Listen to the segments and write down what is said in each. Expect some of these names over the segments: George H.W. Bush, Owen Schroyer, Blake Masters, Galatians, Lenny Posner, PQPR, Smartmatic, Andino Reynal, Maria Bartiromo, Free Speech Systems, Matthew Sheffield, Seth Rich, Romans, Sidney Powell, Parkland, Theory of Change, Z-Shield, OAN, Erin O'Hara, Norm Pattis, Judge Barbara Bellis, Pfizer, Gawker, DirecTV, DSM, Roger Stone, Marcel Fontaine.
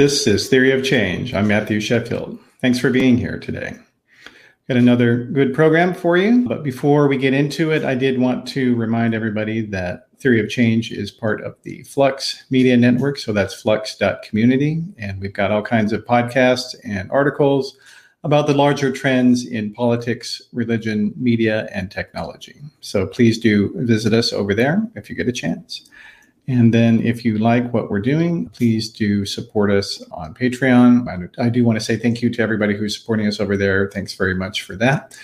This is Theory of Change. I'm Matthew Sheffield. Thanks for being here today. Got another good program for you, but before we get into it, I did want to remind everybody that Theory of Change is part of the Flux Media Network, so that's flux.community, and we've got all kinds of podcasts and articles about the larger trends in politics, religion, media, and technology. So please do visit us over there if you get a chance. And then if you like what we're doing, please do support us on Patreon. I do want to say thank you to everybody who's supporting us over there. Thanks very much for that.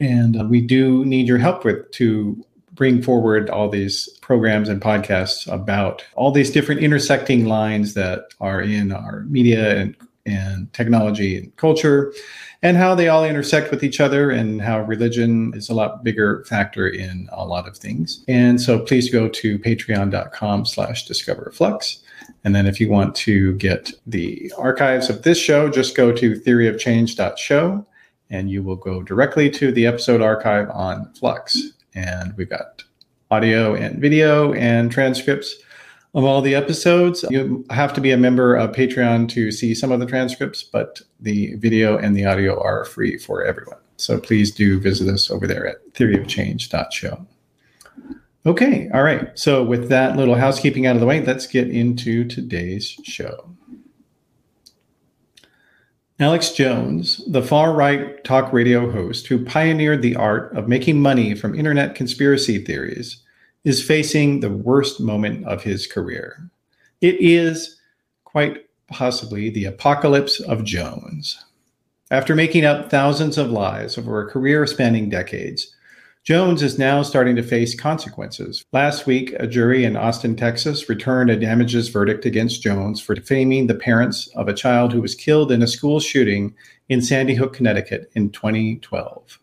And we do need your help to bring forward all these programs and podcasts about all these different intersecting lines that are in our media and technology and culture, and how they all intersect with each other, and how religion is a lot bigger factor in a lot of things. And so please go to patreon.com/discoverflux. And then if you want to get the archives of this show, just go to theoryofchange.show, and you will go directly to the episode archive on Flux. And we've got audio and video and transcripts of all the episodes. You have to be a member of Patreon to see some of the transcripts, but the video and the audio are free for everyone. So please do visit us over there at theoryofchange.show. Okay, all right. So with that little housekeeping out of the way, let's get into today's show. Alex Jones, the far-right talk radio host who pioneered the art of making money from internet conspiracy theories, is facing the worst moment of his career. It is, quite possibly, the apocalypse of Jones. After making up thousands of lies over a career spanning decades, Jones is now starting to face consequences. Last week, a jury in Austin, Texas, returned a damages verdict against Jones for defaming the parents of a child who was killed in a school shooting in Sandy Hook, Connecticut in 2012.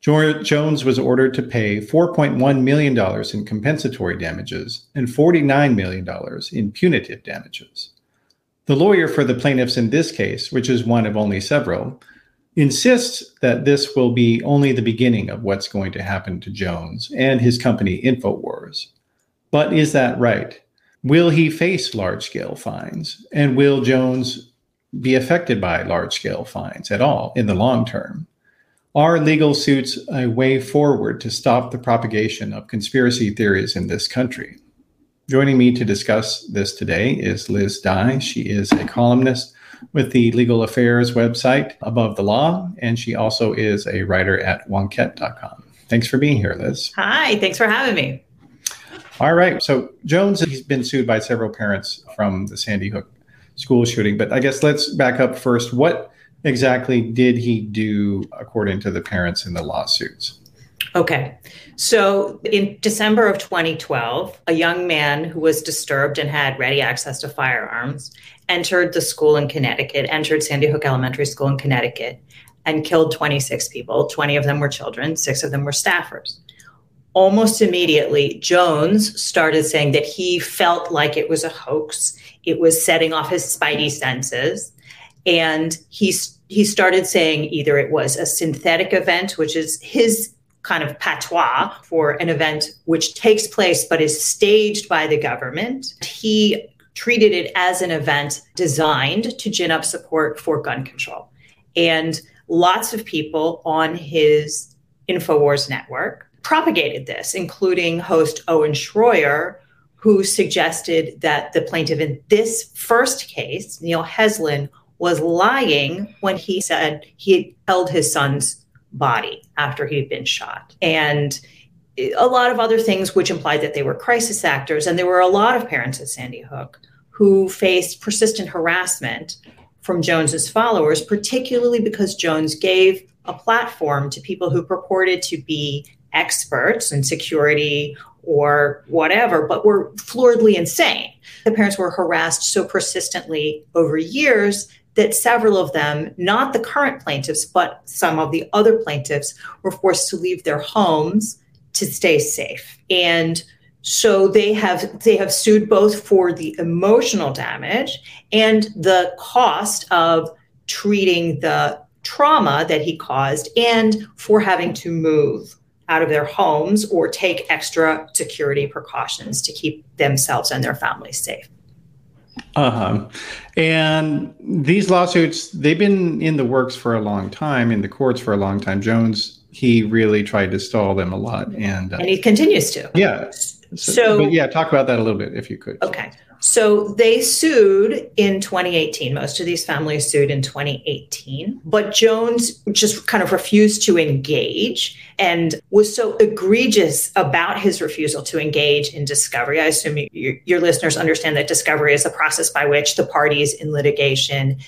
Jones was ordered to pay $4.1 million in compensatory damages and $49 million in punitive damages. The lawyer for the plaintiffs in this case, which is one of only several, insists that this will be only the beginning of what's going to happen to Jones and his company InfoWars. But is that right? Will he face large-scale fines? And will Jones be affected by large-scale fines at all in the long term? Are legal suits a way forward to stop the propagation of conspiracy theories in this country? Joining me to discuss this today is Liz Dye. She is a columnist with the legal affairs website Above the Law, and she also is a writer at Wonkette.com. Thanks for being here, Liz. Hi, thanks for having me. All right, so Jones, he's been sued by several parents from the Sandy Hook school shooting, but I guess let's back up first. What exactly did he do according to the parents in the lawsuits? Okay. So in December of 2012, a young man who was disturbed and had ready access to firearms entered the school in Connecticut, entered Sandy Hook Elementary School in Connecticut, and killed 26 people. 20 of them were children, 6 of them were staffers. Almost immediately, Jones started saying that he felt like it was a hoax. It was setting off his spidey senses. And he started saying either it was a synthetic event, which is his kind of patois for an event which takes place but is staged by the government. He treated it as an event designed to gin up support for gun control. And lots of people on his InfoWars network propagated this, including host Owen Schroyer, who suggested that the plaintiff in this first case, Neil Heslin, was lying when he said he held his son's body after he'd been shot. And a lot of other things which implied that they were crisis actors. And there were a lot of parents at Sandy Hook who faced persistent harassment from Jones's followers, particularly because Jones gave a platform to people who purported to be experts in security or whatever, but were floridly insane. The parents were harassed so persistently over years that several of them, not the current plaintiffs, but some of the other plaintiffs, were forced to leave their homes to stay safe. And so they have sued both for the emotional damage and the cost of treating the trauma that he caused, and for having to move out of their homes or take extra security precautions to keep themselves and their families safe. And these lawsuits, they've been in the works for a long time, in the courts for a long time. Jones, he really tried to stall them a lot. And he continues to. Yeah. So, talk about that a little bit, if you could. Okay. So they sued in 2018. Most of these families sued in 2018. But Jones just kind of refused to engage and was so egregious about his refusal to engage in discovery. I assume your listeners understand that discovery is a process by which the parties in litigation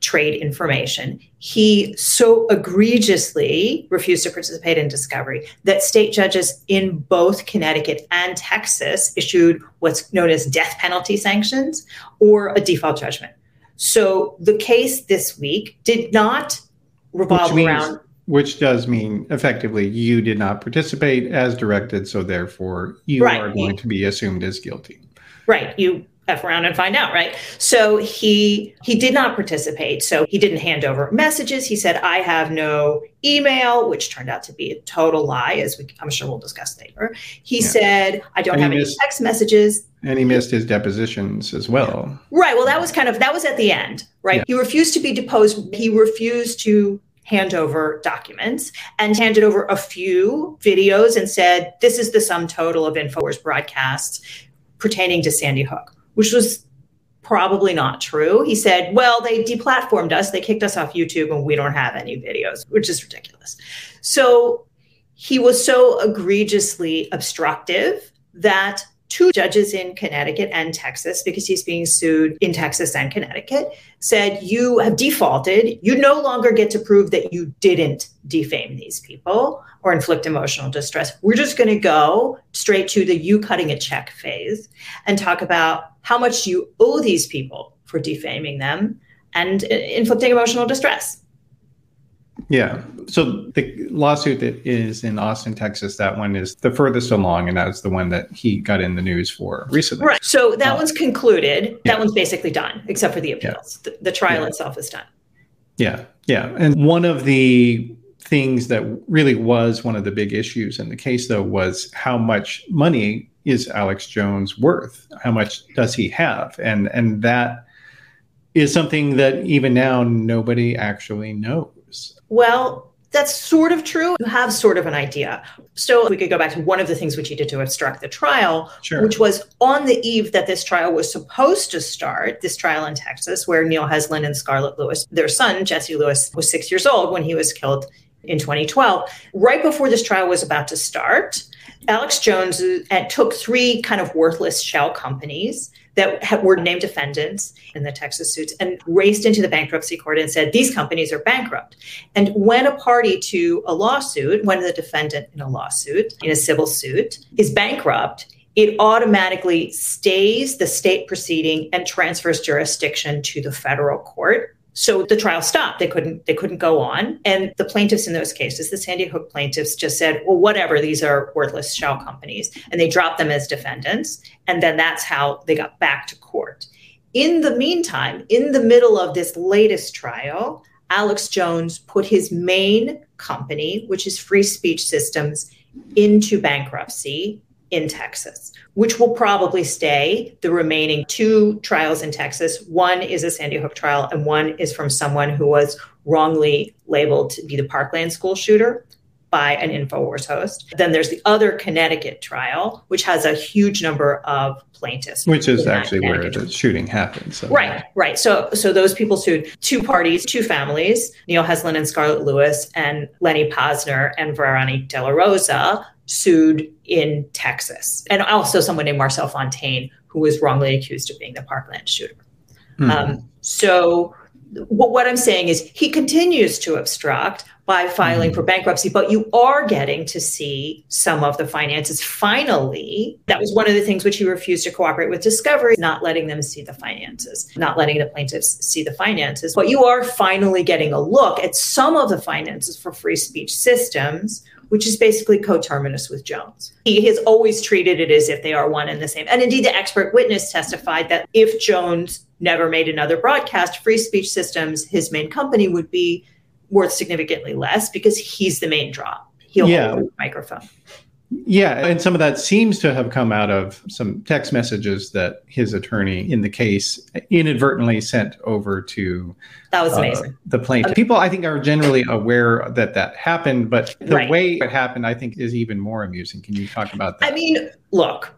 trade information. He so egregiously refused to participate in discovery that state judges in both Connecticut and Texas issued what's known as death penalty sanctions or a default judgment. So the case this week did not revolve around. Which does mean, effectively, you did not participate as directed, so therefore you are going to be assumed as guilty. Right. You F around and find out, right? So he did not participate. So he didn't hand over messages. He said, I have no email, which turned out to be a total lie, as I'm sure we'll discuss later. He said, I don't have any text messages. And he missed his depositions as well. Right. Well, that was at the end, right? Yeah. He refused to be deposed. He refused to hand over documents and handed over a few videos and said, this is the sum total of InfoWars broadcasts pertaining to Sandy Hook, which was probably not true. He said, well, they deplatformed us. They kicked us off YouTube and we don't have any videos, which is ridiculous. So he was so egregiously obstructive that two judges in Connecticut and Texas, because he's being sued in Texas and Connecticut, said, you have defaulted. You no longer get to prove that you didn't defame these people or inflict emotional distress. We're just going to go straight to the you cutting a check phase and talk about how much you owe these people for defaming them and inflicting emotional distress. Yeah. So the lawsuit that is in Austin, Texas, that one is the furthest along, and that's the one that he got in the news for recently. Right. So that one's concluded. Yeah. That one's basically done, except for the appeals. Yeah. The trial itself is done. Yeah. Yeah. And one of the things that really was one of the big issues in the case, though, was how much money is Alex Jones worth? How much does he have? And that is something that even now nobody actually knows. Well, that's sort of true. You have sort of an idea. So we could go back to one of the things which he did to obstruct the trial, sure, which was on the eve that this trial was supposed to start, this trial in Texas, where Neil Heslin and Scarlett Lewis, their son, Jesse Lewis, was 6 years old when he was killed in 2012. Right before this trial was about to start, Alex Jones took three kind of worthless shell companies that were named defendants in the Texas suits and raced into the bankruptcy court and said, these companies are bankrupt. And when a party to a lawsuit, when the defendant in a lawsuit, in a civil suit, is bankrupt, it automatically stays the state proceeding and transfers jurisdiction to the federal court. So the trial stopped. They couldn't go on. And the plaintiffs in those cases, the Sandy Hook plaintiffs, just said, well, whatever, these are worthless shell companies. And they dropped them as defendants. And then that's how they got back to court. In the meantime, in the middle of this latest trial, Alex Jones put his main company, which is Free Speech Systems, into bankruptcy in Texas, which will probably stay the remaining two trials in Texas. One is a Sandy Hook trial, and one is from someone who was wrongly labeled to be the Parkland school shooter by an InfoWars host. Then there's the other Connecticut trial, which has a huge number of plaintiffs. Which is actually where the shooting happened. So. Right. So those people sued two parties, two families, Neil Heslin and Scarlett Lewis, and Lenny Posner and Verani De La Rosa, sued in Texas, and also someone named Marcel Fontaine, who was wrongly accused of being the Parkland shooter. Mm. What I'm saying is he continues to obstruct by filing for bankruptcy, but you are getting to see some of the finances. Finally, that was one of the things which he refused to cooperate with discovery, not letting them see the finances, not letting the plaintiffs see the finances. But you are finally getting a look at some of the finances for Free Speech Systems, which is basically coterminous with Jones. He has always treated it as if they are one and the same. And indeed, the expert witness testified that if Jones never made another broadcast, Free Speech Systems, his main company, would be worth significantly less because he's the main draw. He'll hold the microphone. Yeah, and some of that seems to have come out of some text messages that his attorney in the case inadvertently sent over to the plaintiff. People, I think, are generally aware that that happened, but the way it happened, I think, is even more amusing. Can you talk about that? I mean, look,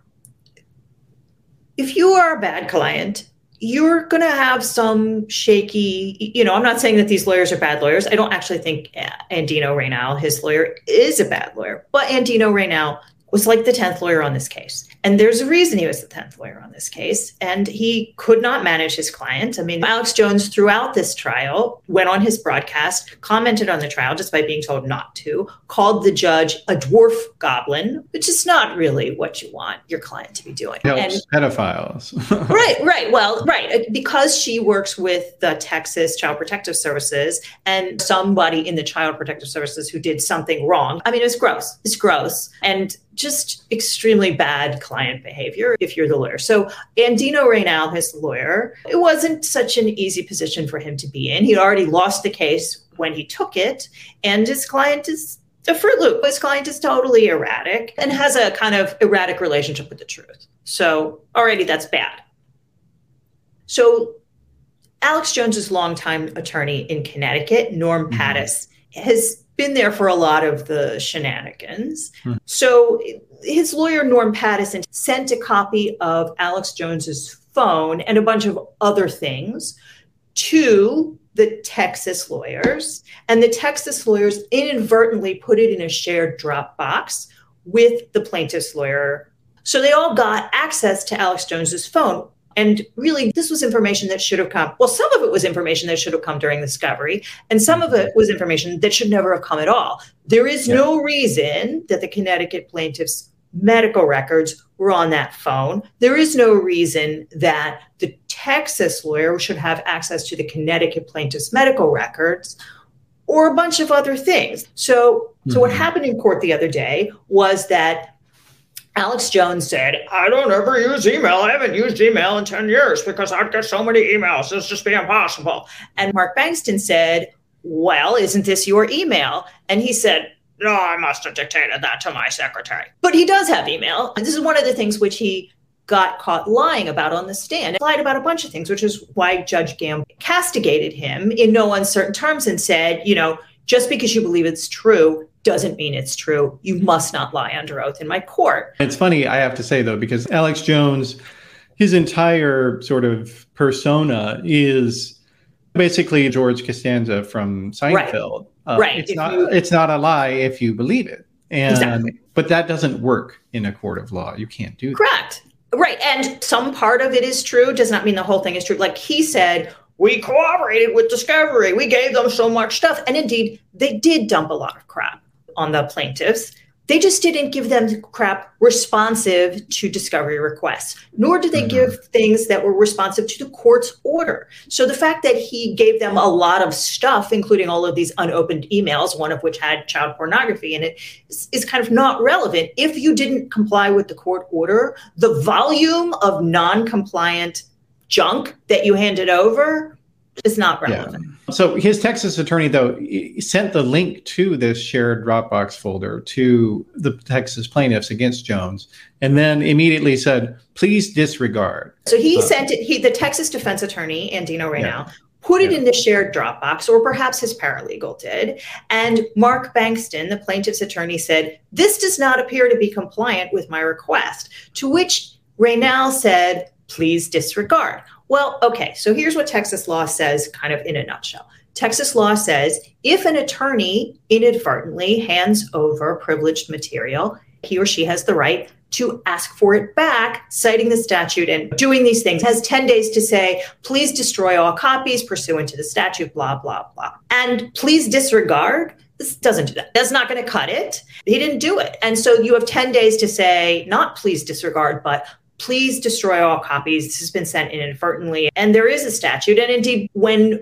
if you are a bad client, you're going to have some shaky, you know, I'm not saying that these lawyers are bad lawyers. I don't actually think Andino Reynal, his lawyer, is a bad lawyer. But Andino Reynal was like the 10th lawyer on this case. And there's a reason he was the 10th lawyer on this case. And he could not manage his client. I mean, Alex Jones throughout this trial went on his broadcast, commented on the trial just by being told not to, called the judge a dwarf goblin, which is not really what you want your client to be doing. Helps pedophiles. Right. Well, right. Because she works with the Texas Child Protective Services and somebody in the Child Protective Services who did something wrong. I mean, it was gross. It's gross. And just extremely bad client behavior if you're the lawyer. So Andino Reynal, his lawyer, it wasn't such an easy position for him to be in. He'd already lost the case when he took it. And his client is a Fruit Loop. His client is totally erratic and has a kind of erratic relationship with the truth. So already that's bad. So Alex Jones's longtime attorney in Connecticut, Norm Pattis, has been there for a lot of the shenanigans. So his lawyer, Norm Pattis, sent a copy of Alex Jones's phone and a bunch of other things to the Texas lawyers. And the Texas lawyers inadvertently put it in a shared Dropbox with the plaintiff's lawyer. So they all got access to Alex Jones's phone. And really, this was information that should have come. Well, some of it was information that should have come during discovery, and some of it was information that should never have come at all. There is no reason that the Connecticut plaintiff's medical records were on that phone. There is no reason that the Texas lawyer should have access to the Connecticut plaintiff's medical records or a bunch of other things. So what happened in court the other day was that Alex Jones said, I don't ever use email. I haven't used email in 10 years because I've got so many emails. This just be impossible. And Mark Bankston said, well, isn't this your email? And he said, no, I must have dictated that to my secretary. But he does have email. And this is one of the things which he got caught lying about on the stand. He lied about a bunch of things, which is why Judge Gamble castigated him in no uncertain terms and said, you know, just because you believe it's true doesn't mean it's true. You must not lie under oath in my court. It's funny, I have to say, though, because Alex Jones, his entire sort of persona is basically George Costanza from Seinfeld. Right. It's not a lie if you believe it. And, exactly. But that doesn't work in a court of law. You can't do that. Correct. Right. And some part of it is true does not mean the whole thing is true. Like he said, we cooperated with discovery. We gave them so much stuff. And indeed, they did dump a lot of crap on the plaintiffs. They just didn't give them crap responsive to discovery requests, nor did they give things that were responsive to the court's order. So the fact that he gave them a lot of stuff, including all of these unopened emails, one of which had child pornography in it, is kind of not relevant. If you didn't comply with the court order, the volume of non-compliant junk that you handed over is not relevant. Yeah. So his Texas attorney, though, sent the link to this shared Dropbox folder to the Texas plaintiffs against Jones, and then immediately said, please disregard. So he sent it, the Texas defense attorney, Andino Reynal, put it in the shared Dropbox, or perhaps his paralegal did. And Mark Bankston, the plaintiff's attorney, said, this does not appear to be compliant with my request, to which Reynal said, please disregard. Well, okay, so here's what Texas law says kind of in a nutshell. Texas law says if an attorney inadvertently hands over privileged material, he or she has the right to ask for it back, citing the statute and doing these things. Has 10 days to say, please destroy all copies pursuant to the statute, blah, blah, blah. And please disregard. This doesn't do that. That's not going to cut it. He didn't do it. And so you have 10 days to say, not please disregard, but please destroy all copies. This has been sent inadvertently. And there is a statute. And indeed, when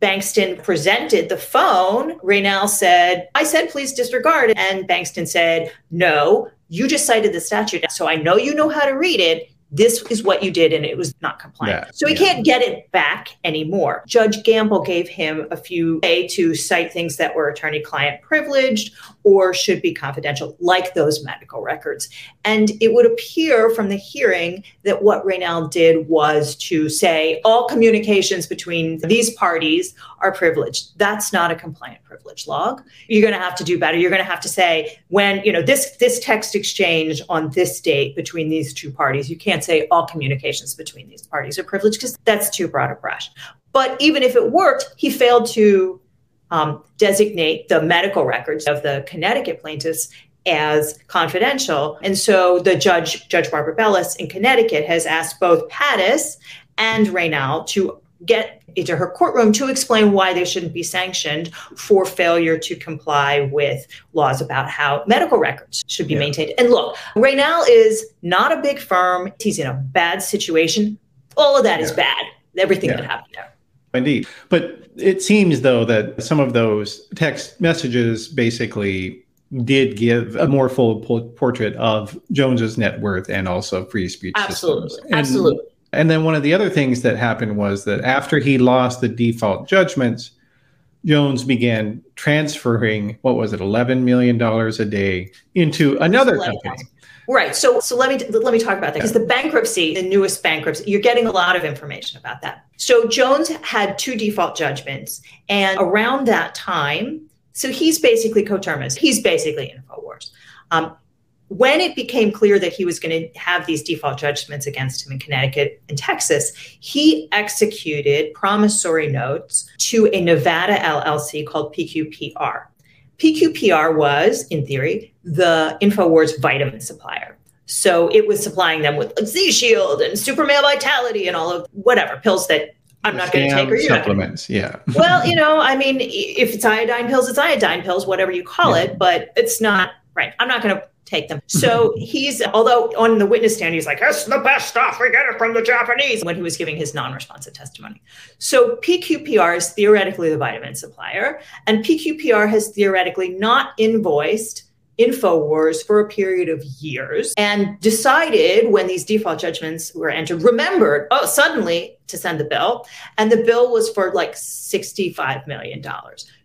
Bankston presented the phone, Reynal said, I said, please disregard. And Bankston said, no, you just cited the statute. So I know you know how to read it. this is what you did and it was not compliant. So he can't get it back anymore. Judge Gamble gave him a few days to cite things that were attorney-client privileged or should be confidential, like those medical records. And it would appear from the hearing that what Reynal did was to say all communications between these parties are privileged. That's not a compliant privilege log. You're going to have to do better. You're going to have to say, when, you know, this text exchange on this date between these two parties, you can't say all communications between these parties are privileged because that's too broad a brush. But even if it worked, he failed to designate the medical records of the Connecticut plaintiffs as confidential. And so the Judge Barbara Bellis in Connecticut has asked both Pattis and Reynal to get into her courtroom to explain why they shouldn't be sanctioned for failure to comply with laws about how medical records should be maintained. And look, Reynal is not a big firm. He's in a bad situation. All of that is bad, everything that happened there. Indeed. But it seems, though, that some of those text messages basically did give a more full portrait of Jones's net worth and also free speech. Absolutely. And then one of the other things that happened was that after he lost the default judgments, Jones began transferring, what was it, $11 million a day into another company. Right. So let me talk about that, because the bankruptcy, the newest bankruptcy, you're getting a lot of information about that. So Jones had two default judgments, and around that time, so he's basically coterminous. He's basically InfoWars. When it became clear that he was going to have these default judgments against him in Connecticut and Texas, he executed promissory notes to a Nevada LLC called PQPR. PQPR was, in theory, the InfoWars vitamin supplier. So it was supplying them with Z-Shield and Supermale Vitality and all of whatever pills that I'm not going to take or you're supplements, yeah. Well, you know, I mean, if it's iodine pills, whatever you call it, but it's not, right, I'm not going to take them. So he's, although on the witness stand, he's like, that's the best stuff, we get it from the Japanese, when he was giving his non-responsive testimony. So PQPR is theoretically the vitamin supplier, and PQPR has theoretically not invoiced InfoWars for a period of years, and decided when these default judgments were entered, remembered, suddenly to send the bill. And the bill was for like $65 million.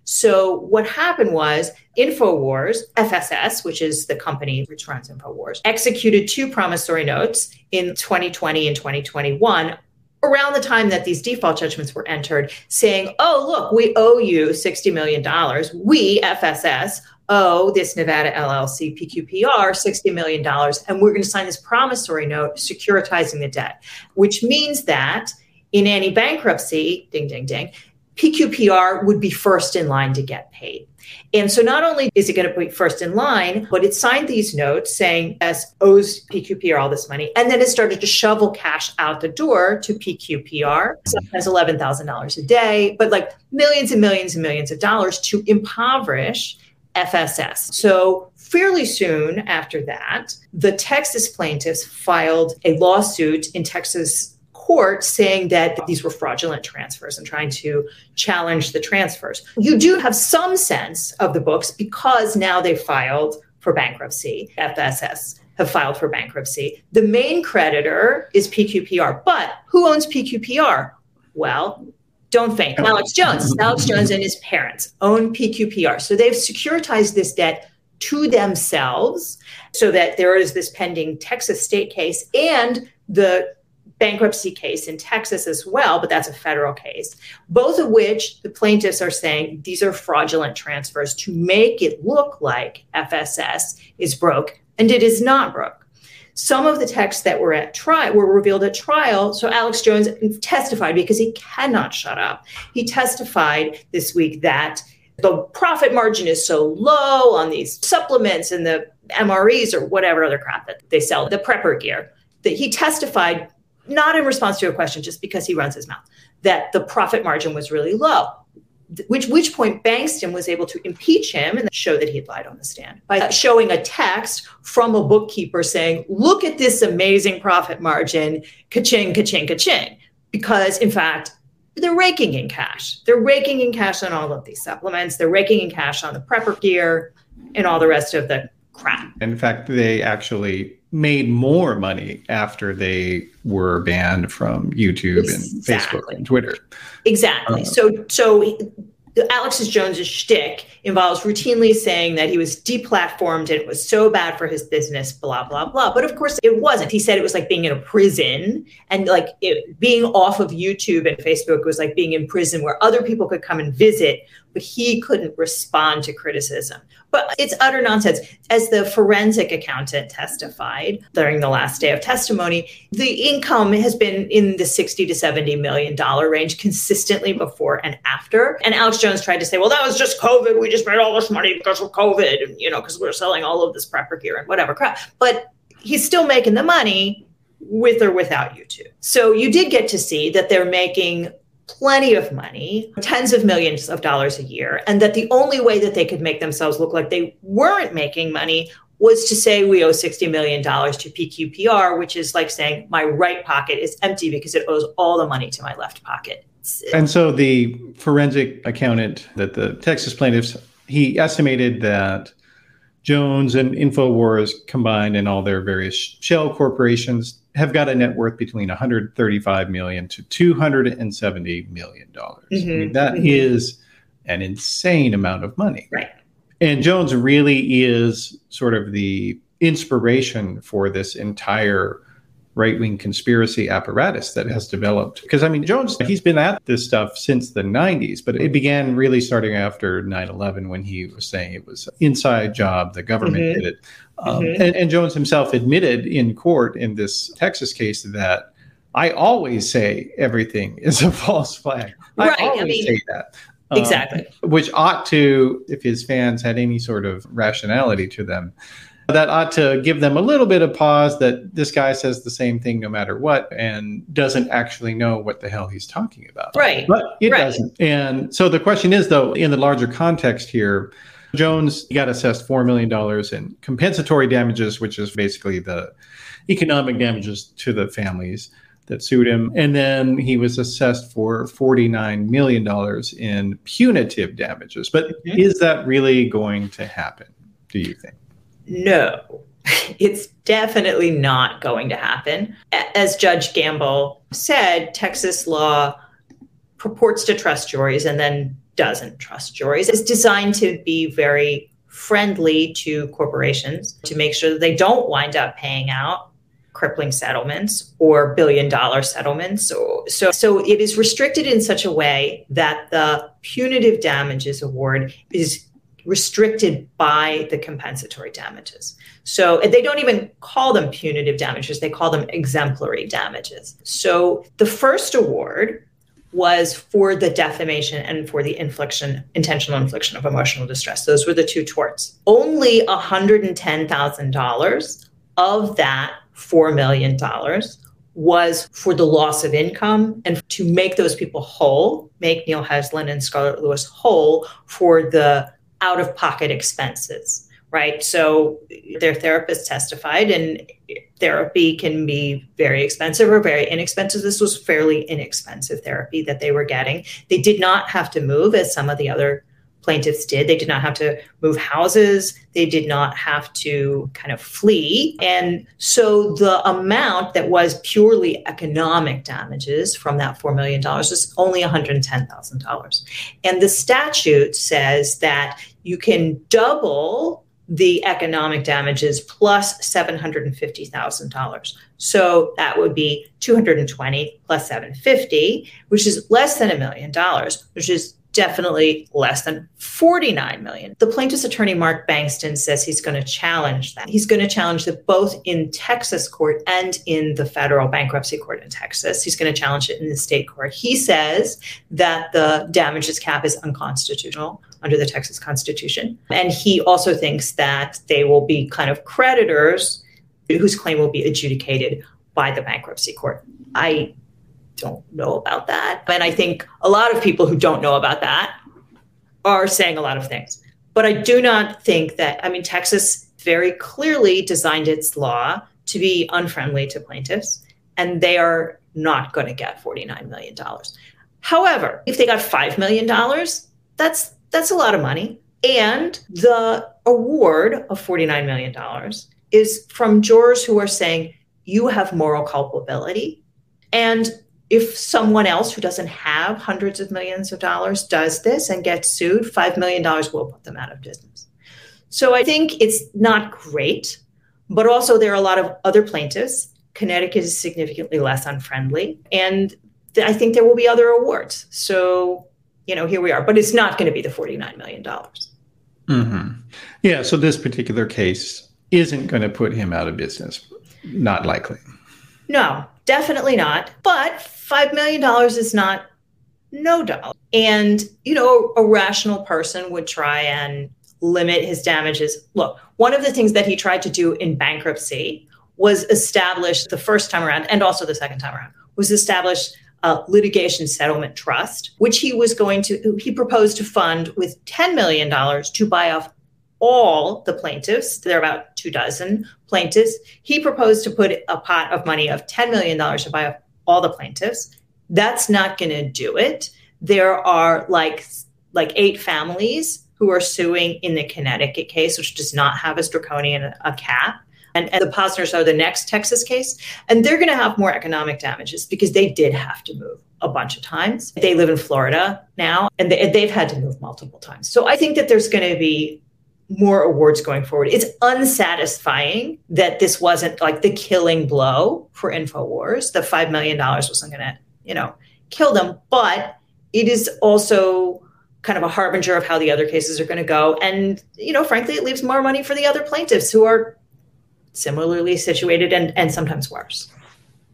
So what happened was InfoWars, FSS, which is the company which runs InfoWars, executed two promissory notes in 2020 and 2021 around the time that these default judgments were entered, saying, oh, look, we owe you $60 million. We, FSS, owe this Nevada LLC, PQPR, $60 million, and we're going to sign this promissory note securitizing the debt, which means that in any bankruptcy, ding, ding, ding, PQPR would be first in line to get paid. And so not only is it going to be first in line, but it signed these notes saying S owes PQPR all this money. And then it started to shovel cash out the door to PQPR, sometimes $11,000 a day, but like millions and millions and millions of dollars to impoverish FSS. So fairly soon after that, the Texas plaintiffs filed a lawsuit in Texas court saying that these were fraudulent transfers and trying to challenge the transfers. You do have some sense of the books because now they filed for bankruptcy. FSS have filed for bankruptcy. The main creditor is PQPR, but who owns PQPR? Well, don't faint. Alex Jones and his parents own PQPR. So they've securitized this debt to themselves so that there is this pending Texas state case and the bankruptcy case in Texas as well, but that's a federal case, both of which the plaintiffs are saying these are fraudulent transfers to make it look like FSS is broke, and it is not broke. Some of the texts that were at trial were revealed at trial. So Alex Jones testified because he cannot shut up. He testified this week that the profit margin is so low on these supplements and the MREs or whatever other crap that they sell, the prepper gear, that he testified not in response to a question, just because he runs his mouth, that the profit margin was really low, which point Bankston was able to impeach him and show that he had lied on the stand by showing a text from a bookkeeper saying, look at this amazing profit margin, ka-ching, ka-ching, ka-ching, because in fact, they're raking in cash. They're raking in cash on all of these supplements. They're raking in cash on the prepper gear and all the rest of the crap. In fact, they actually made more money after they were banned from YouTube and Facebook and Twitter. Exactly. So Alex Jones's shtick involves routinely saying that he was deplatformed and it was so bad for his business, blah, blah, blah. But of course it wasn't. He said it was like being in a prison, and like being off of YouTube and Facebook was like being in prison where other people could come and visit, but he couldn't respond to criticism. But it's utter nonsense. As the forensic accountant testified during the last day of testimony, the income has been in the $60 to $70 million range consistently before and after. And Alex Jones tried to say, well, that was just COVID. We just made all this money because of COVID, and, you know, because we were selling all of this prepper gear and whatever crap. But he's still making the money with or without YouTube. So you did get to see that they're making plenty of money, tens of millions of dollars a year, and that the only way that they could make themselves look like they weren't making money was to say we owe $60 million to PQPR, which is like saying my right pocket is empty because it owes all the money to my left pocket. And so the forensic accountant that the Texas plaintiffs, he estimated that Jones and InfoWars combined and all their various shell corporations have got a net worth between $135 million to $270 million. Mm-hmm. I mean, that is an insane amount of money. Right. And Jones really is sort of the inspiration for this entire right-wing conspiracy apparatus that has developed. Because, I mean, Jones, he's been at this stuff since the 90s, but it began really starting after 9/11 when he was saying it was an inside job, the government did it. And Jones himself admitted in court in this Texas case that I always say everything is a false flag. I always say that. Exactly. Which ought to, if his fans had any sort of rationality to them, that ought to give them a little bit of pause that this guy says the same thing no matter what and doesn't actually know what the hell he's talking about. Right. But it doesn't. And so the question is, though, in the larger context here, Jones got assessed $4 million in compensatory damages, which is basically the economic damages to the families that sued him. And then he was assessed for $49 million in punitive damages. But is that really going to happen, do you think? No, it's definitely not going to happen. As Judge Gamble said, Texas law purports to trust juries and then doesn't trust juries. It's designed to be very friendly to corporations to make sure that they don't wind up paying out crippling settlements or billion-dollar settlements. So it is restricted in such a way that the punitive damages award is restricted by the compensatory damages. So they don't even call them punitive damages. They call them exemplary damages. So the first award was for the defamation and for the intentional infliction of emotional distress. Those were the two torts. Only $110,000 of that $4 million was for the loss of income and to make those people whole, make Neil Heslin and Scarlett Lewis whole for the out-of-pocket expenses, right? So their therapist testified, and therapy can be very expensive or very inexpensive. This was fairly inexpensive therapy that they were getting. They did not have to move, as some of the other plaintiffs did. They did not have to move houses. They did not have to kind of flee. And so the amount that was purely economic damages from that $4 million is only $110,000. And the statute says that you can double the economic damages plus $750,000. So that would be 220 plus 750, which is less than $1 million, which is definitely less than $49 million. The plaintiff's attorney, Mark Bankston, says he's going to challenge that. He's going to challenge that both in Texas court and in the federal bankruptcy court in Texas. He's going to challenge it in the state court. He says that the damages cap is unconstitutional under the Texas Constitution. And he also thinks that they will be kind of creditors whose claim will be adjudicated by the bankruptcy court. I don't know about that. And I think a lot of people who don't know about that are saying a lot of things. But I do not think that, I mean, Texas very clearly designed its law to be unfriendly to plaintiffs, and they are not going to get $49 million. However, if they got $5 million, that's a lot of money. And the award of $49 million is from jurors who are saying, you have moral culpability. And if someone else who doesn't have hundreds of millions of dollars does this and gets sued, $5 million will put them out of business. So I think it's not great, but also there are a lot of other plaintiffs. Connecticut is significantly less unfriendly. And I think there will be other awards. So, you know, here we are, but it's not going to be the $49 million. Mm-hmm. Yeah. So this particular case isn't going to put him out of business. Not likely. No, definitely not. But $5 million is not no dollar. And, you know, a rational person would try and limit his damages. Look, one of the things that he tried to do in bankruptcy was establish the first time around, and also the second time around, was establish a litigation settlement trust, which he proposed to fund with $10 million to buy off all the plaintiffs. There are about 24 plaintiffs. He proposed to put a pot of money of $10 million to buy off all the plaintiffs. That's not going to do it. There are like 8 families who are suing in the Connecticut case, which does not have as draconian a cap. And the Posners are the next Texas case. And they're going to have more economic damages because they did have to move a bunch of times. They live in Florida now, and they've had to move multiple times. So I think that there's going to be more awards going forward. It's unsatisfying that this wasn't like the killing blow for InfoWars. The $5 million wasn't going to, you know, kill them. But it is also kind of a harbinger of how the other cases are going to go. And, you know, frankly, it leaves more money for the other plaintiffs who are similarly situated and sometimes worse.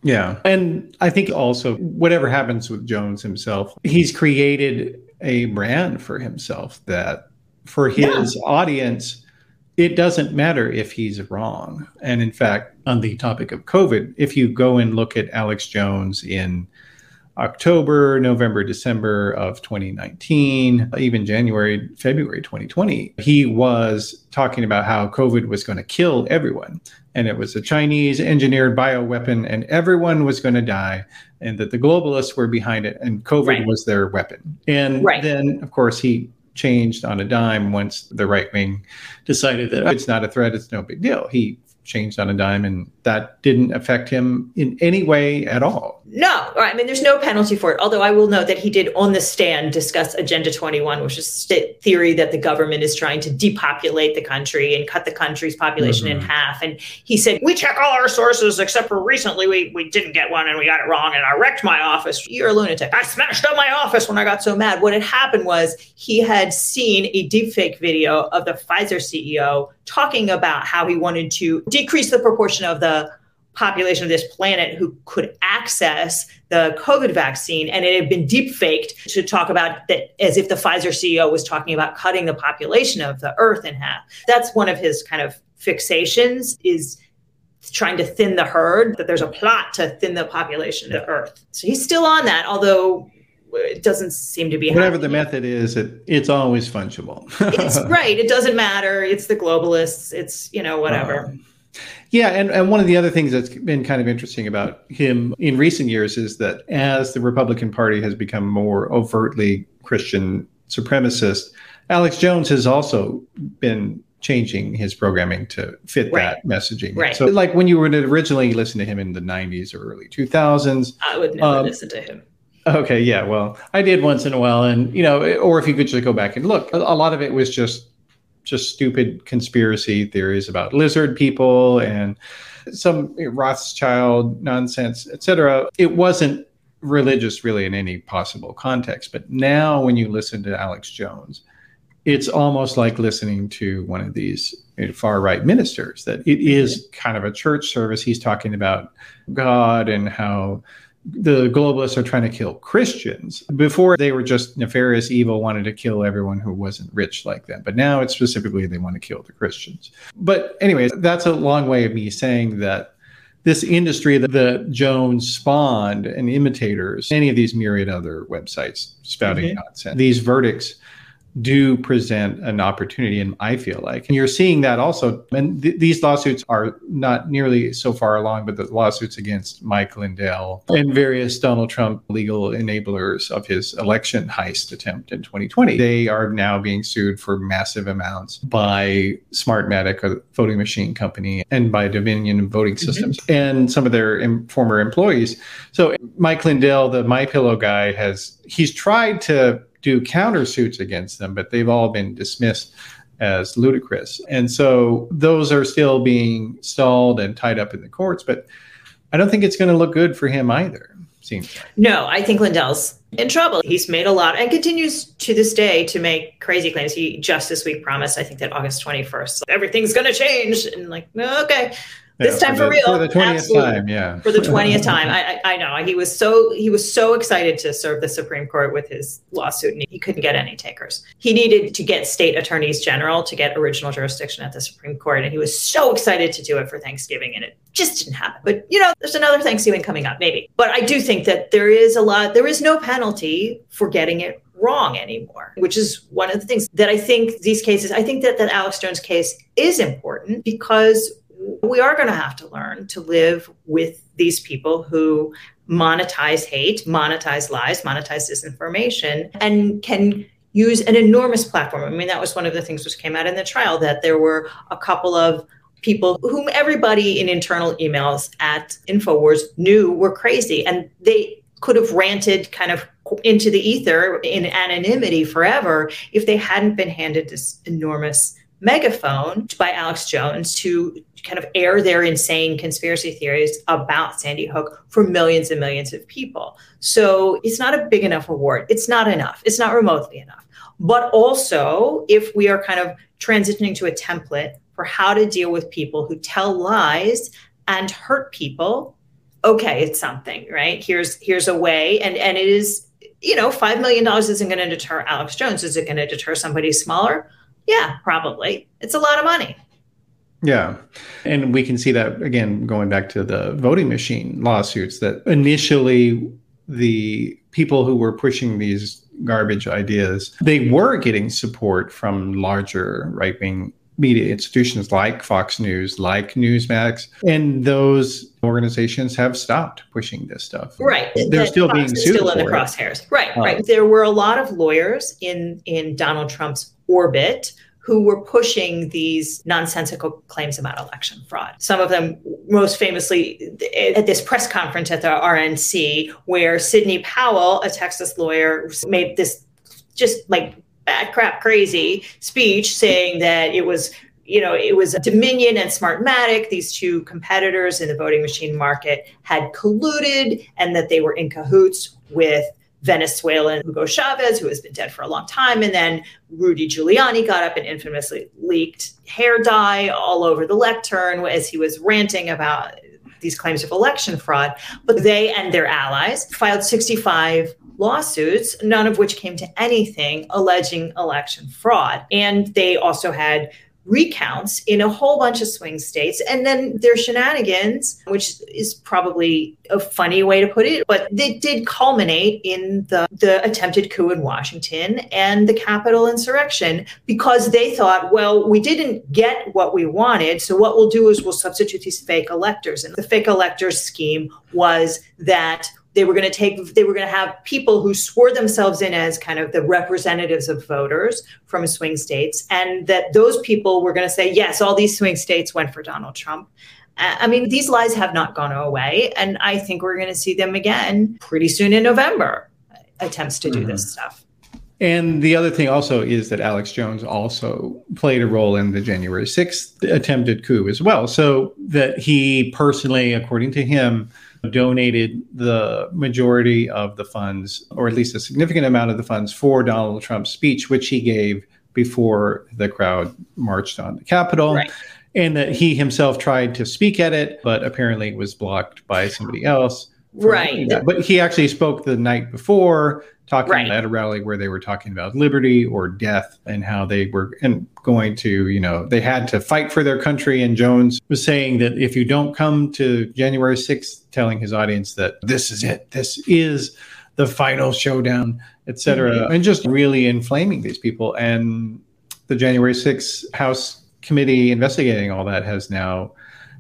Yeah. And I think also whatever happens with Jones himself, he's created a brand for himself that for his audience, it doesn't matter if he's wrong. And in fact, on the topic of COVID, if you go and look at Alex Jones in October, November, December of 2019, even January, February 2020, he was talking about how COVID was going to kill everyone. And it was a Chinese engineered bioweapon and everyone was going to die and that the globalists were behind it and COVID was their weapon. And then, of course, he changed on a dime once the right wing decided that it's not a threat, it's no big deal. He changed on a dime, and that didn't affect him in any way at all. No, I mean, there's no penalty for it. Although I will note that he did on the stand discuss Agenda 21, which is the theory that the government is trying to depopulate the country and cut the country's population in half. And he said, we check all our sources, except for recently we didn't get one and we got it wrong and I wrecked my office. You're a lunatic. I smashed up my office when I got so mad. What had happened was he had seen a deepfake video of the Pfizer CEO talking about how he wanted to decrease the proportion of the population of this planet who could access the COVID vaccine. And it had been deepfaked to talk about that as if the Pfizer CEO was talking about cutting the population of the earth in half. That's one of his kind of fixations, is trying to thin the herd, that there's a plot to thin the population of the earth. So he's still on that, although it doesn't seem to be whatever happening. The method is, it's always fungible. It's right. It doesn't matter. It's the globalists. It's, you know, whatever. Yeah. And one of the other things that's been kind of interesting about him in recent years is that as the Republican Party has become more overtly Christian supremacist, Alex Jones has also been changing his programming to fit that messaging. Right. So like when you were originally listening to him in the 90s or early 2000s. I would never listen to him. Okay. Yeah. Well, I did once in a while. And, you know, or if you could just go back and look, a lot of it was just stupid conspiracy theories about lizard people and some Rothschild nonsense, etc. It wasn't religious really in any possible context. But now when you listen to Alex Jones, it's almost like listening to one of these far-right ministers, that it is kind of a church service. He's talking about God and how the globalists are trying to kill Christians. Before, they were just nefarious evil, wanted to kill everyone who wasn't rich like them. But now it's specifically they want to kill the Christians. But anyways, that's a long way of me saying that this industry that the Jones spawned and imitators, any of these myriad other websites spouting nonsense, these verdicts do present an opportunity, and I feel like. And you're seeing that also. And these lawsuits are not nearly so far along, but the lawsuits against Mike Lindell and various Donald Trump legal enablers of his election heist attempt in 2020, they are now being sued for massive amounts by Smartmatic, a voting machine company, and by Dominion Voting Systems and some of their former employees. So Mike Lindell, the MyPillow guy, he's tried to do countersuits against them, but they've all been dismissed as ludicrous. And so those are still being stalled and tied up in the courts, but I don't think it's going to look good for him either, seems like. No, I think Lindell's in trouble. He's made a lot and continues to this day to make crazy claims. He just this week promised, I think, that August 21st, like, everything's going to change. And like, okay, this time for real. For the 20th time, yeah. For the 20th time. I know. He was so excited to serve the Supreme Court with his lawsuit, and he couldn't get any takers. He needed to get state attorneys general to get original jurisdiction at the Supreme Court, and he was so excited to do it for Thanksgiving, and it just didn't happen. But, there's another Thanksgiving coming up, maybe. But I do think that there is no penalty for getting it wrong anymore, which is one of the things that I think these cases, I think that Alex Jones case is important because we are going to have to learn to live with these people who monetize hate, monetize lies, monetize disinformation, and can use an enormous platform. I mean, that was one of the things which came out in the trial, that there were a couple of people whom everybody in internal emails at InfoWars knew were crazy, and they could have ranted kind of into the ether in anonymity forever if they hadn't been handed this enormous megaphone by Alex Jones to kind of air their insane conspiracy theories about Sandy Hook for millions and millions of people. So it's not a big enough award. It's not enough. It's not remotely enough. But also, if we are kind of transitioning to a template for how to deal with people who tell lies and hurt people, okay, it's something, right? Here's a way. And it is, $5 million isn't going to deter Alex Jones. Is it going to deter somebody smaller? Yeah, probably. It's a lot of money. Yeah. And we can see that, again, going back to the voting machine lawsuits, that initially the people who were pushing these garbage ideas, they were getting support from larger right-wing media institutions like Fox News, like Newsmax, and those organizations have stopped pushing this stuff. Right. They're still being sued. Still in the crosshairs. Right, right. There were a lot of lawyers in Donald Trump's orbit who were pushing these nonsensical claims about election fraud. Some of them most famously at this press conference at the RNC, where Sidney Powell, a Texas lawyer, made this just like bad crap crazy speech saying that it was Dominion and Smartmatic, these two competitors in the voting machine market, had colluded and that they were in cahoots with Venezuelan Hugo Chavez, who has been dead for a long time. And then Rudy Giuliani got up and infamously leaked hair dye all over the lectern as he was ranting about these claims of election fraud. But they and their allies filed 65 lawsuits, none of which came to anything, alleging election fraud. And they also had recounts in a whole bunch of swing states. And then their shenanigans, which is probably a funny way to put it, but they did culminate in the attempted coup in Washington and the Capitol insurrection, because they thought, well, we didn't get what we wanted, so what we'll do is we'll substitute these fake electors. And the fake electors scheme was that they were going to have people who swore themselves in as kind of the representatives of voters from swing states, and that those people were going to say, yes, all these swing states went for Donald Trump. I mean, these lies have not gone away, and I think we're going to see them again pretty soon in November, attempts to do this stuff. And the other thing also is that Alex Jones also played a role in the January 6th attempted coup as well. So that he personally, according to him, donated the majority of the funds, or at least a significant amount of the funds, for Donald Trump's speech, which he gave before the crowd marched on the Capitol. Right. And that he himself tried to speak at it, but apparently was blocked by somebody else. Right. But he actually spoke the night before, talking at a rally where they were talking about liberty or death, and how they were going to, they had to fight for their country. And Jones was saying that if you don't come to January 6th, telling his audience that this is it, this is the final showdown, etc. Mm-hmm. And just really inflaming these people. And the January 6th House committee investigating all that has now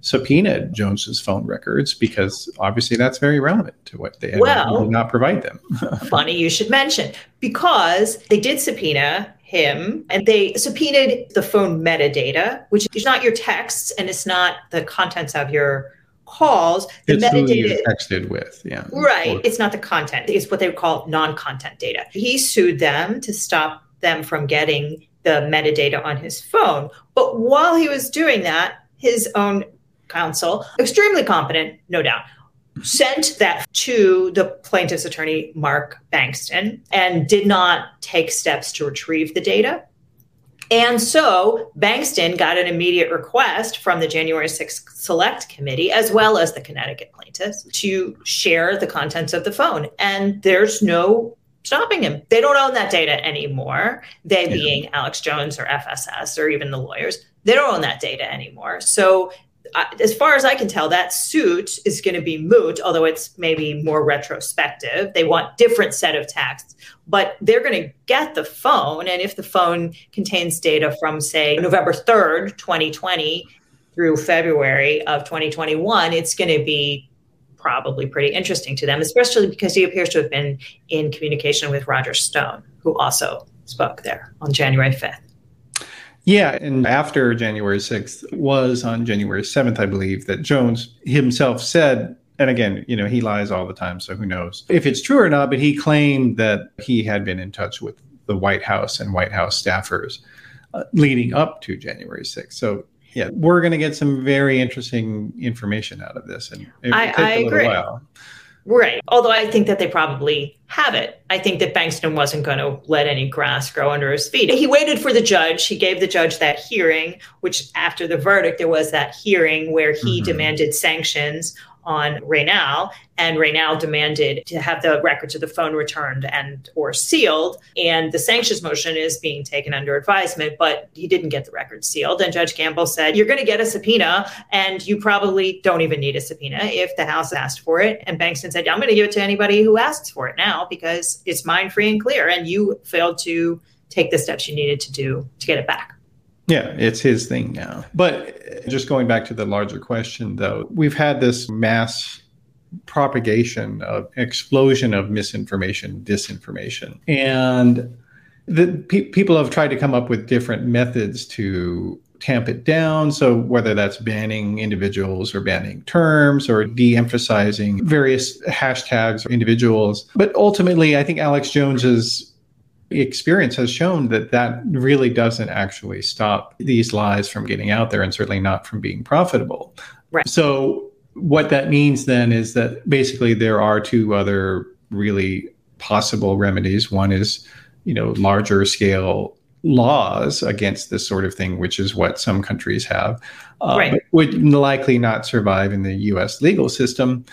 subpoenaed Jones's phone records, because obviously that's very relevant to what they did not provide them. Funny you should mention, because they did subpoena him, and they subpoenaed the phone metadata, which is not your texts and it's not the contents of your calls. It's metadata, who you texted with, yeah. Right, it's not the content. It's what they would call non-content data. He sued them to stop them from getting the metadata on his phone. But while he was doing that, his own counsel, extremely competent, no doubt, sent that to the plaintiff's attorney, Mark Bankston, and did not take steps to retrieve the data. And so Bankston got an immediate request from the January 6th Select Committee, as well as the Connecticut plaintiffs, to share the contents of the phone. And there's no stopping him. They don't own that data anymore. They being Alex Jones or FSS or even the lawyers, they don't own that data anymore. So as far as I can tell, that suit is going to be moot, although it's maybe more retrospective. They want different set of texts, but they're going to get the phone. And if the phone contains data from, say, November 3rd, 2020 through February of 2021, it's going to be probably pretty interesting to them, especially because he appears to have been in communication with Roger Stone, who also spoke there on January 5th. Yeah, and after January 6th was on January 7th, I believe, that Jones himself said, and again, you know, he lies all the time, so who knows if it's true or not, but he claimed that he had been in touch with the White House and White House staffers leading up to January 6th. So, yeah, we're going to get some very interesting information out of this. And it will take a little while. Right. Although I think that they probably have it. I think that Bankston wasn't going to let any grass grow under his feet. He waited for the judge. He gave the judge that hearing, which after the verdict, there was that hearing where he demanded sanctions on Reynal, and Reynal demanded to have the records of the phone returned and or sealed. And the sanctions motion is being taken under advisement, but he didn't get the records sealed. And Judge Gamble said, you're going to get a subpoena, and you probably don't even need a subpoena if the House asked for it. And Bankston said, I'm going to give it to anybody who asks for it now, because it's mine free and clear. And you failed to take the steps you needed to do to get it back. Yeah, it's his thing now. But just going back to the larger question, though, we've had this mass propagation of explosion of misinformation, disinformation. And the people have tried to come up with different methods to tamp it down. So whether that's banning individuals or banning terms or de-emphasizing various hashtags or individuals. But ultimately, I think Alex Jones's experience has shown that that really doesn't actually stop these lies from getting out there, and certainly not from being profitable. Right. So what that means then is that basically there are two other really possible remedies. One is, you know, larger scale laws against this sort of thing, which is what some countries have, but would likely not survive in the U.S. legal system.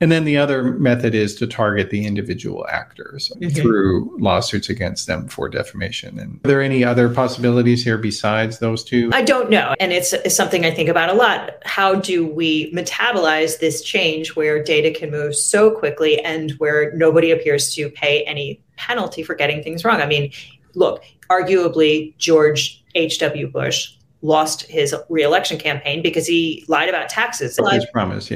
And then the other method is to target the individual actors through lawsuits against them for defamation. And are there any other possibilities here besides those two? I don't know. And it's something I think about a lot. How do we metabolize this change where data can move so quickly and where nobody appears to pay any penalty for getting things wrong? I mean, look, arguably, George H.W. Bush lost his re-election campaign because he lied about taxes. Broke his promise,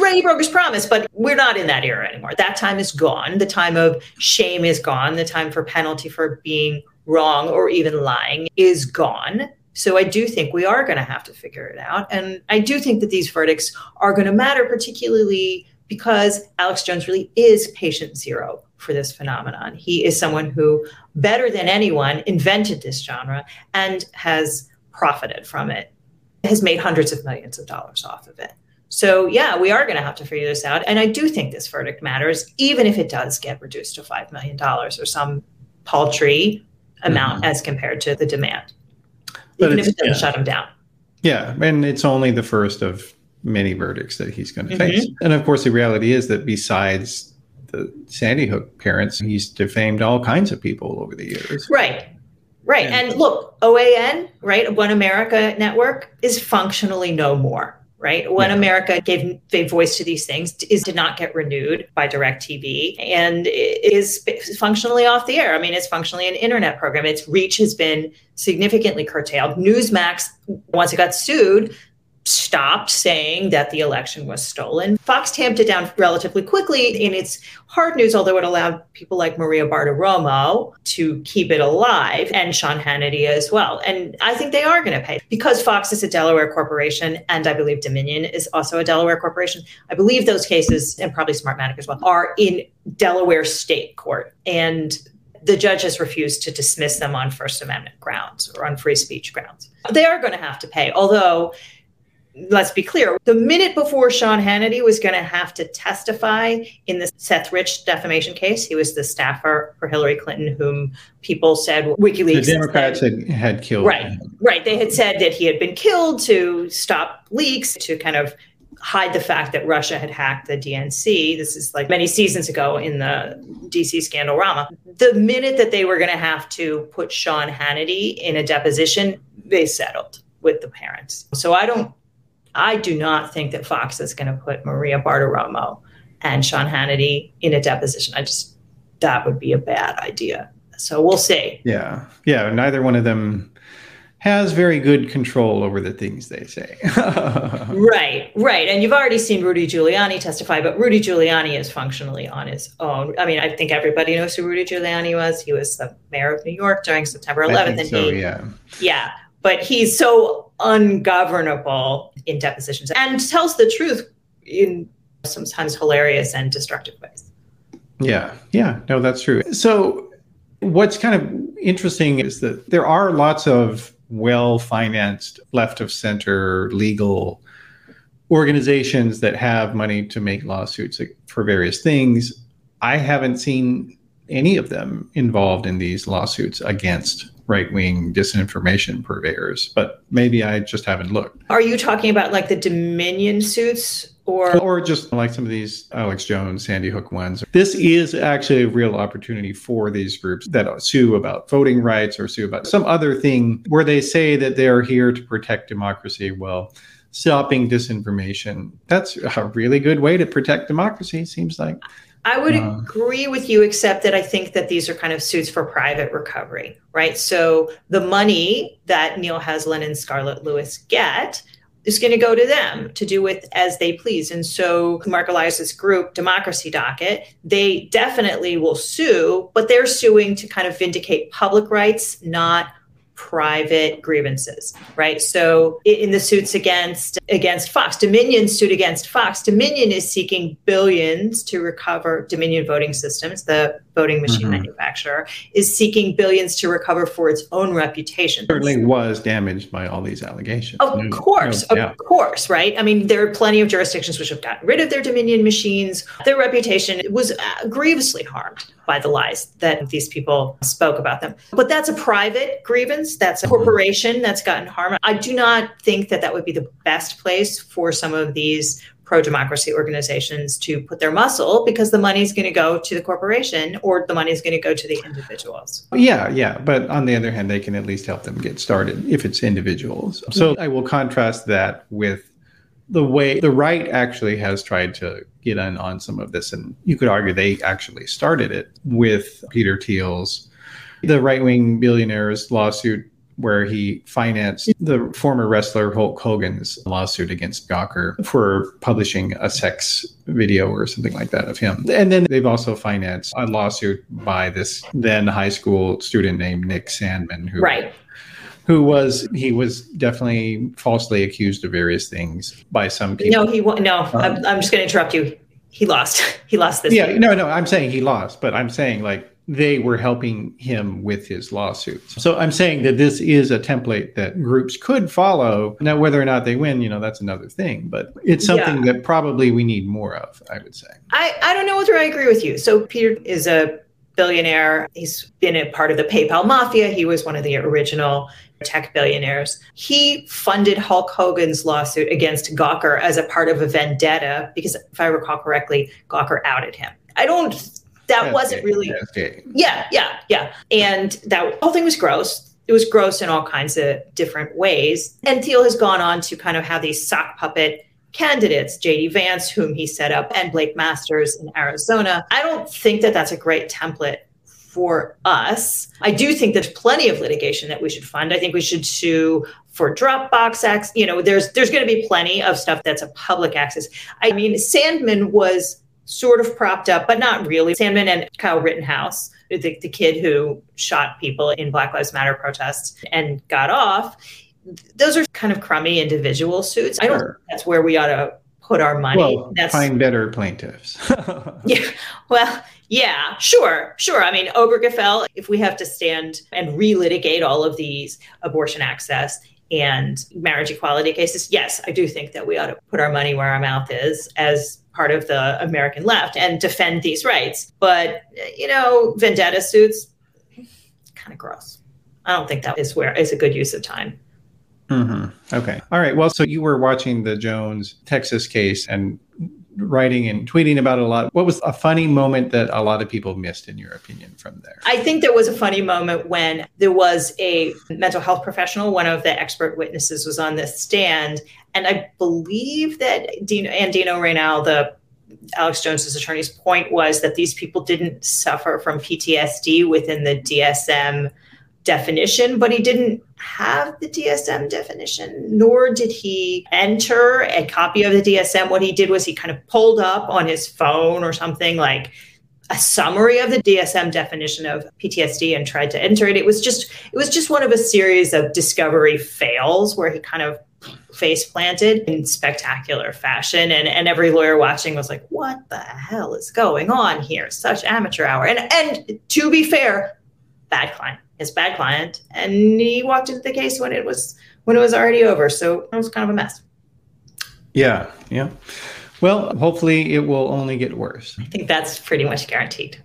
Right, he broke his promise, but we're not in that era anymore. That time is gone. The time of shame is gone. The time for penalty for being wrong or even lying is gone. So I do think we are going to have to figure it out. And I do think that these verdicts are going to matter, particularly because Alex Jones really is patient zero for this phenomenon. He is someone who, better than anyone, invented this genre and has profited from it, has made hundreds of millions of dollars off of it. So yeah, we are going to have to figure this out. And I do think this verdict matters, even if it does get reduced to $5 million or some paltry amount as compared to the demand, but even if it doesn't shut him down. Yeah, and it's only the first of many verdicts that he's going to face. And of course, the reality is that besides the Sandy Hook parents, he's defamed all kinds of people over the years. Right. And look, OAN, right, One America Network is functionally no more. right? When America gave voice to these things did not get renewed by DirecTV and is functionally off the air. I mean, it's functionally an internet program. Its reach has been significantly curtailed. Newsmax, once it got sued, stopped saying that the election was stolen. Fox tamped it down relatively quickly in its hard news, although it allowed people like Maria Bartiromo to keep it alive and Sean Hannity as well. And I think they are going to pay because Fox is a Delaware corporation. And I believe Dominion is also a Delaware corporation. I believe those cases, and probably Smartmatic as well, are in Delaware state court. And the judge has refused to dismiss them on First Amendment grounds or on free speech grounds. They are going to have to pay, although let's be clear. The minute before Sean Hannity was going to have to testify in the Seth Rich defamation case, he was the staffer for Hillary Clinton, whom people said WikiLeaks. The Democrats had killed him. Right. They had said that he had been killed to stop leaks, to kind of hide the fact that Russia had hacked the DNC. This is like many seasons ago in the DC scandal-rama. The minute that they were going to have to put Sean Hannity in a deposition, they settled with the parents. So I do not think that Fox is going to put Maria Bartiromo and Sean Hannity in a deposition. That would be a bad idea. So we'll see. Yeah. Neither one of them has very good control over the things they say. Right. And you've already seen Rudy Giuliani testify, but Rudy Giuliani is functionally on his own. I mean, I think everybody knows who Rudy Giuliani was. He was the mayor of New York during September 11th. Yeah. But he's so ungovernable in depositions and tells the truth in sometimes hilarious and destructive ways. Yeah. No, that's true. So what's kind of interesting is that there are lots of well-financed left of center legal organizations that have money to make lawsuits for various things. I haven't seen any of them involved in these lawsuits against right-wing disinformation purveyors, but maybe I just haven't looked. Are you talking about like the Dominion suits or just like some of these Alex Jones, Sandy Hook ones? This is actually a real opportunity for these groups that sue about voting rights or sue about some other thing where they say that they are here to protect democracy. Well, stopping disinformation, that's a really good way to protect democracy, seems like. I would agree with you, except that I think that these are kind of suits for private recovery, right? So the money that Neil Heslin and Scarlett Lewis get is going to go to them to do with as they please. And so Mark Elias's group, Democracy Docket, they definitely will sue, but they're suing to kind of vindicate public rights, not private grievances, right? So in the suits against Fox, Dominion sued against Fox. Dominion is seeking billions to recover. Dominion Voting Systems, the voting machine manufacturer, is seeking billions to recover for its own reputation. It certainly was damaged by all these allegations. Of course, right? I mean, there are plenty of jurisdictions which have gotten rid of their Dominion machines. Their reputation was grievously harmed by the lies that these people spoke about them. But that's a private grievance. That's a corporation that's gotten harmed. I do not think that would be the best place for some of these pro-democracy organizations to put their muscle, because the money's going to go to the corporation or the money's going to go to the individuals. Yeah. But on the other hand, they can at least help them get started if it's individuals. So I will contrast that with the way the right actually has tried to get on some of this. And you could argue they actually started it with Peter Thiel's, the right-wing billionaire's lawsuit, where he financed the former wrestler Hulk Hogan's lawsuit against Gawker for publishing a sex video or something like that of him. And then they've also financed a lawsuit by this then high school student named Nick Sandman, who was definitely falsely accused of various things by some people. I'm just going to interrupt you. He lost this. Yeah, no, I'm saying he lost, but I'm saying like, they were helping him with his lawsuits. So I'm saying that this is a template that groups could follow. Now, whether or not they win, that's another thing, but it's something that probably we need more of, I would say. I don't know whether I agree with you. So Peter is a billionaire. He's been a part of the PayPal mafia. He was one of the original tech billionaires. He funded Hulk Hogan's lawsuit against Gawker as a part of a vendetta, because if I recall correctly, Gawker outed him. That wasn't really. And that whole thing was gross. It was gross in all kinds of different ways. And Thiel has gone on to kind of have these sock puppet candidates, J.D. Vance, whom he set up, and Blake Masters in Arizona. I don't think that that's a great template for us. I do think there's plenty of litigation that we should fund. I think we should sue for Dropbox access. You know, there's going to be plenty of stuff that's a public access. I mean, Sandman was sort of propped up, but not really. Sandman and Kyle Rittenhouse, the kid who shot people in Black Lives Matter protests and got off, those are kind of crummy individual suits. I don't think that's where we ought to put our money. Well, find better plaintiffs. Yeah. Well, yeah, sure. I mean, Obergefell, if we have to stand and relitigate all of these abortion access and marriage equality cases, yes, I do think that we ought to put our money where our mouth is as part of the American left and defend these rights. But, you know, vendetta suits, kind of gross. I don't think that is where is a good use of time. Mm-hmm. Okay. All right. Well, so you were watching the Jones, Texas case and writing and tweeting about it a lot. What was a funny moment that a lot of people missed, in your opinion, from there? I think there was a funny moment when there was a mental health professional, one of the expert witnesses was on the stand. And I believe that Andino Reynal, the Alex Jones's attorney's point was that these people didn't suffer from PTSD within the DSM definition, but he didn't have the DSM definition, nor did he enter a copy of the DSM. What he did was he kind of pulled up on his phone or something like a summary of the DSM definition of PTSD and tried to enter it. It was just one of a series of discovery fails where he kind of face planted in spectacular fashion. And every lawyer watching was like, what the hell is going on here? Such amateur hour. And to be fair, bad client. His bad client, and he walked into the case when it was already over. So it was kind of a mess. Yeah. Well, hopefully it will only get worse. I think that's pretty much guaranteed.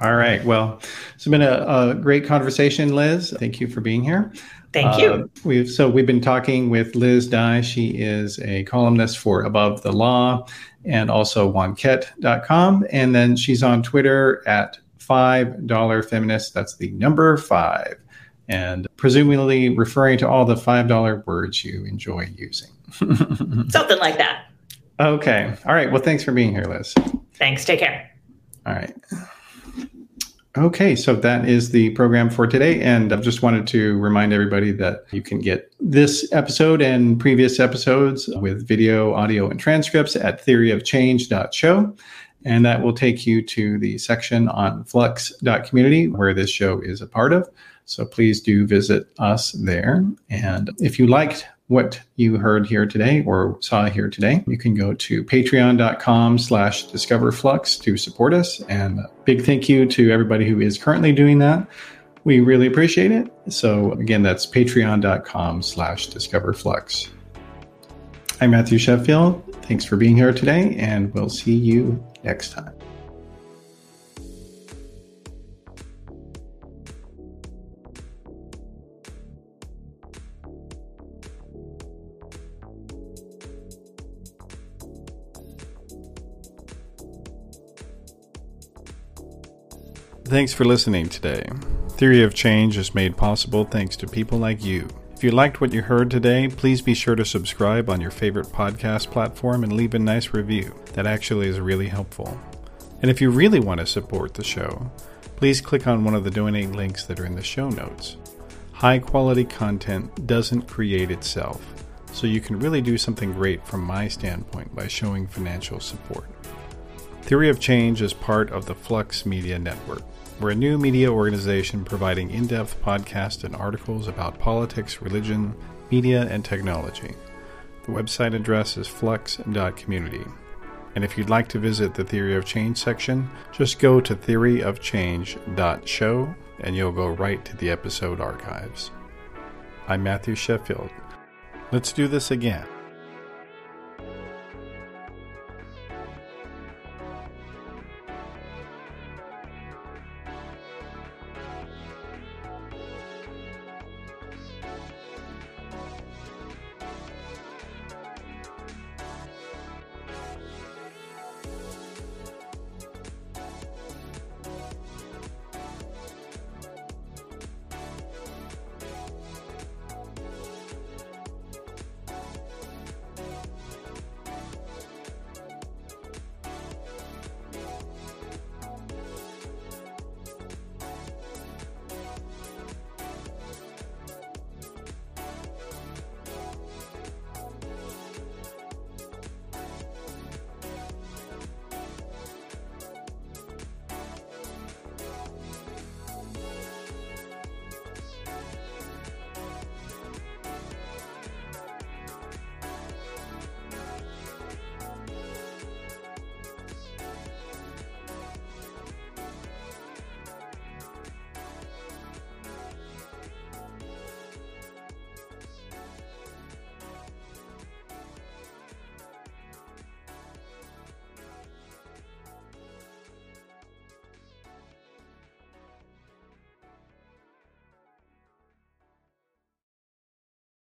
All right. Well, it's been a great conversation, Liz. Thank you for being here. Thank you. We've been talking with Liz Dye. She is a columnist for Above the Law and also Wonkette.com. And then she's on Twitter at $5 feminist. That's the number 5, and presumably referring to all the $5 words you enjoy using. Something like that. Okay. All right. Well, thanks for being here, Liz. Thanks. Take care. All right. Okay. So that is the program for today. And I just wanted to remind everybody that you can get this episode and previous episodes with video, audio, and transcripts at theoryofchange.show. And that will take you to the section on flux.community where this show is a part of. So please do visit us there. And if you liked what you heard here today or saw here today, you can go to patreon.com/discoverflux to support us. And a big thank you to everybody who is currently doing that. We really appreciate it. So again, that's patreon.com/discoverflux. I'm Matthew Sheffield. Thanks for being here today, and we'll see you next time. Thanks for listening today. Theory of Change is made possible thanks to people like you. If you liked what you heard today, please be sure to subscribe on your favorite podcast platform and leave a nice review. That actually is really helpful. And if you really want to support the show, please click on one of the donate links that are in the show notes. High quality content doesn't create itself, so you can really do something great from my standpoint by showing financial support. Theory of Change is part of the Flux Media Network. We're a new media organization providing in-depth podcasts and articles about politics, religion, media, and technology. The website address is flux.community. And if you'd like to visit the Theory of Change section, just go to theoryofchange.show and you'll go right to the episode archives. I'm Matthew Sheffield. Let's do this again.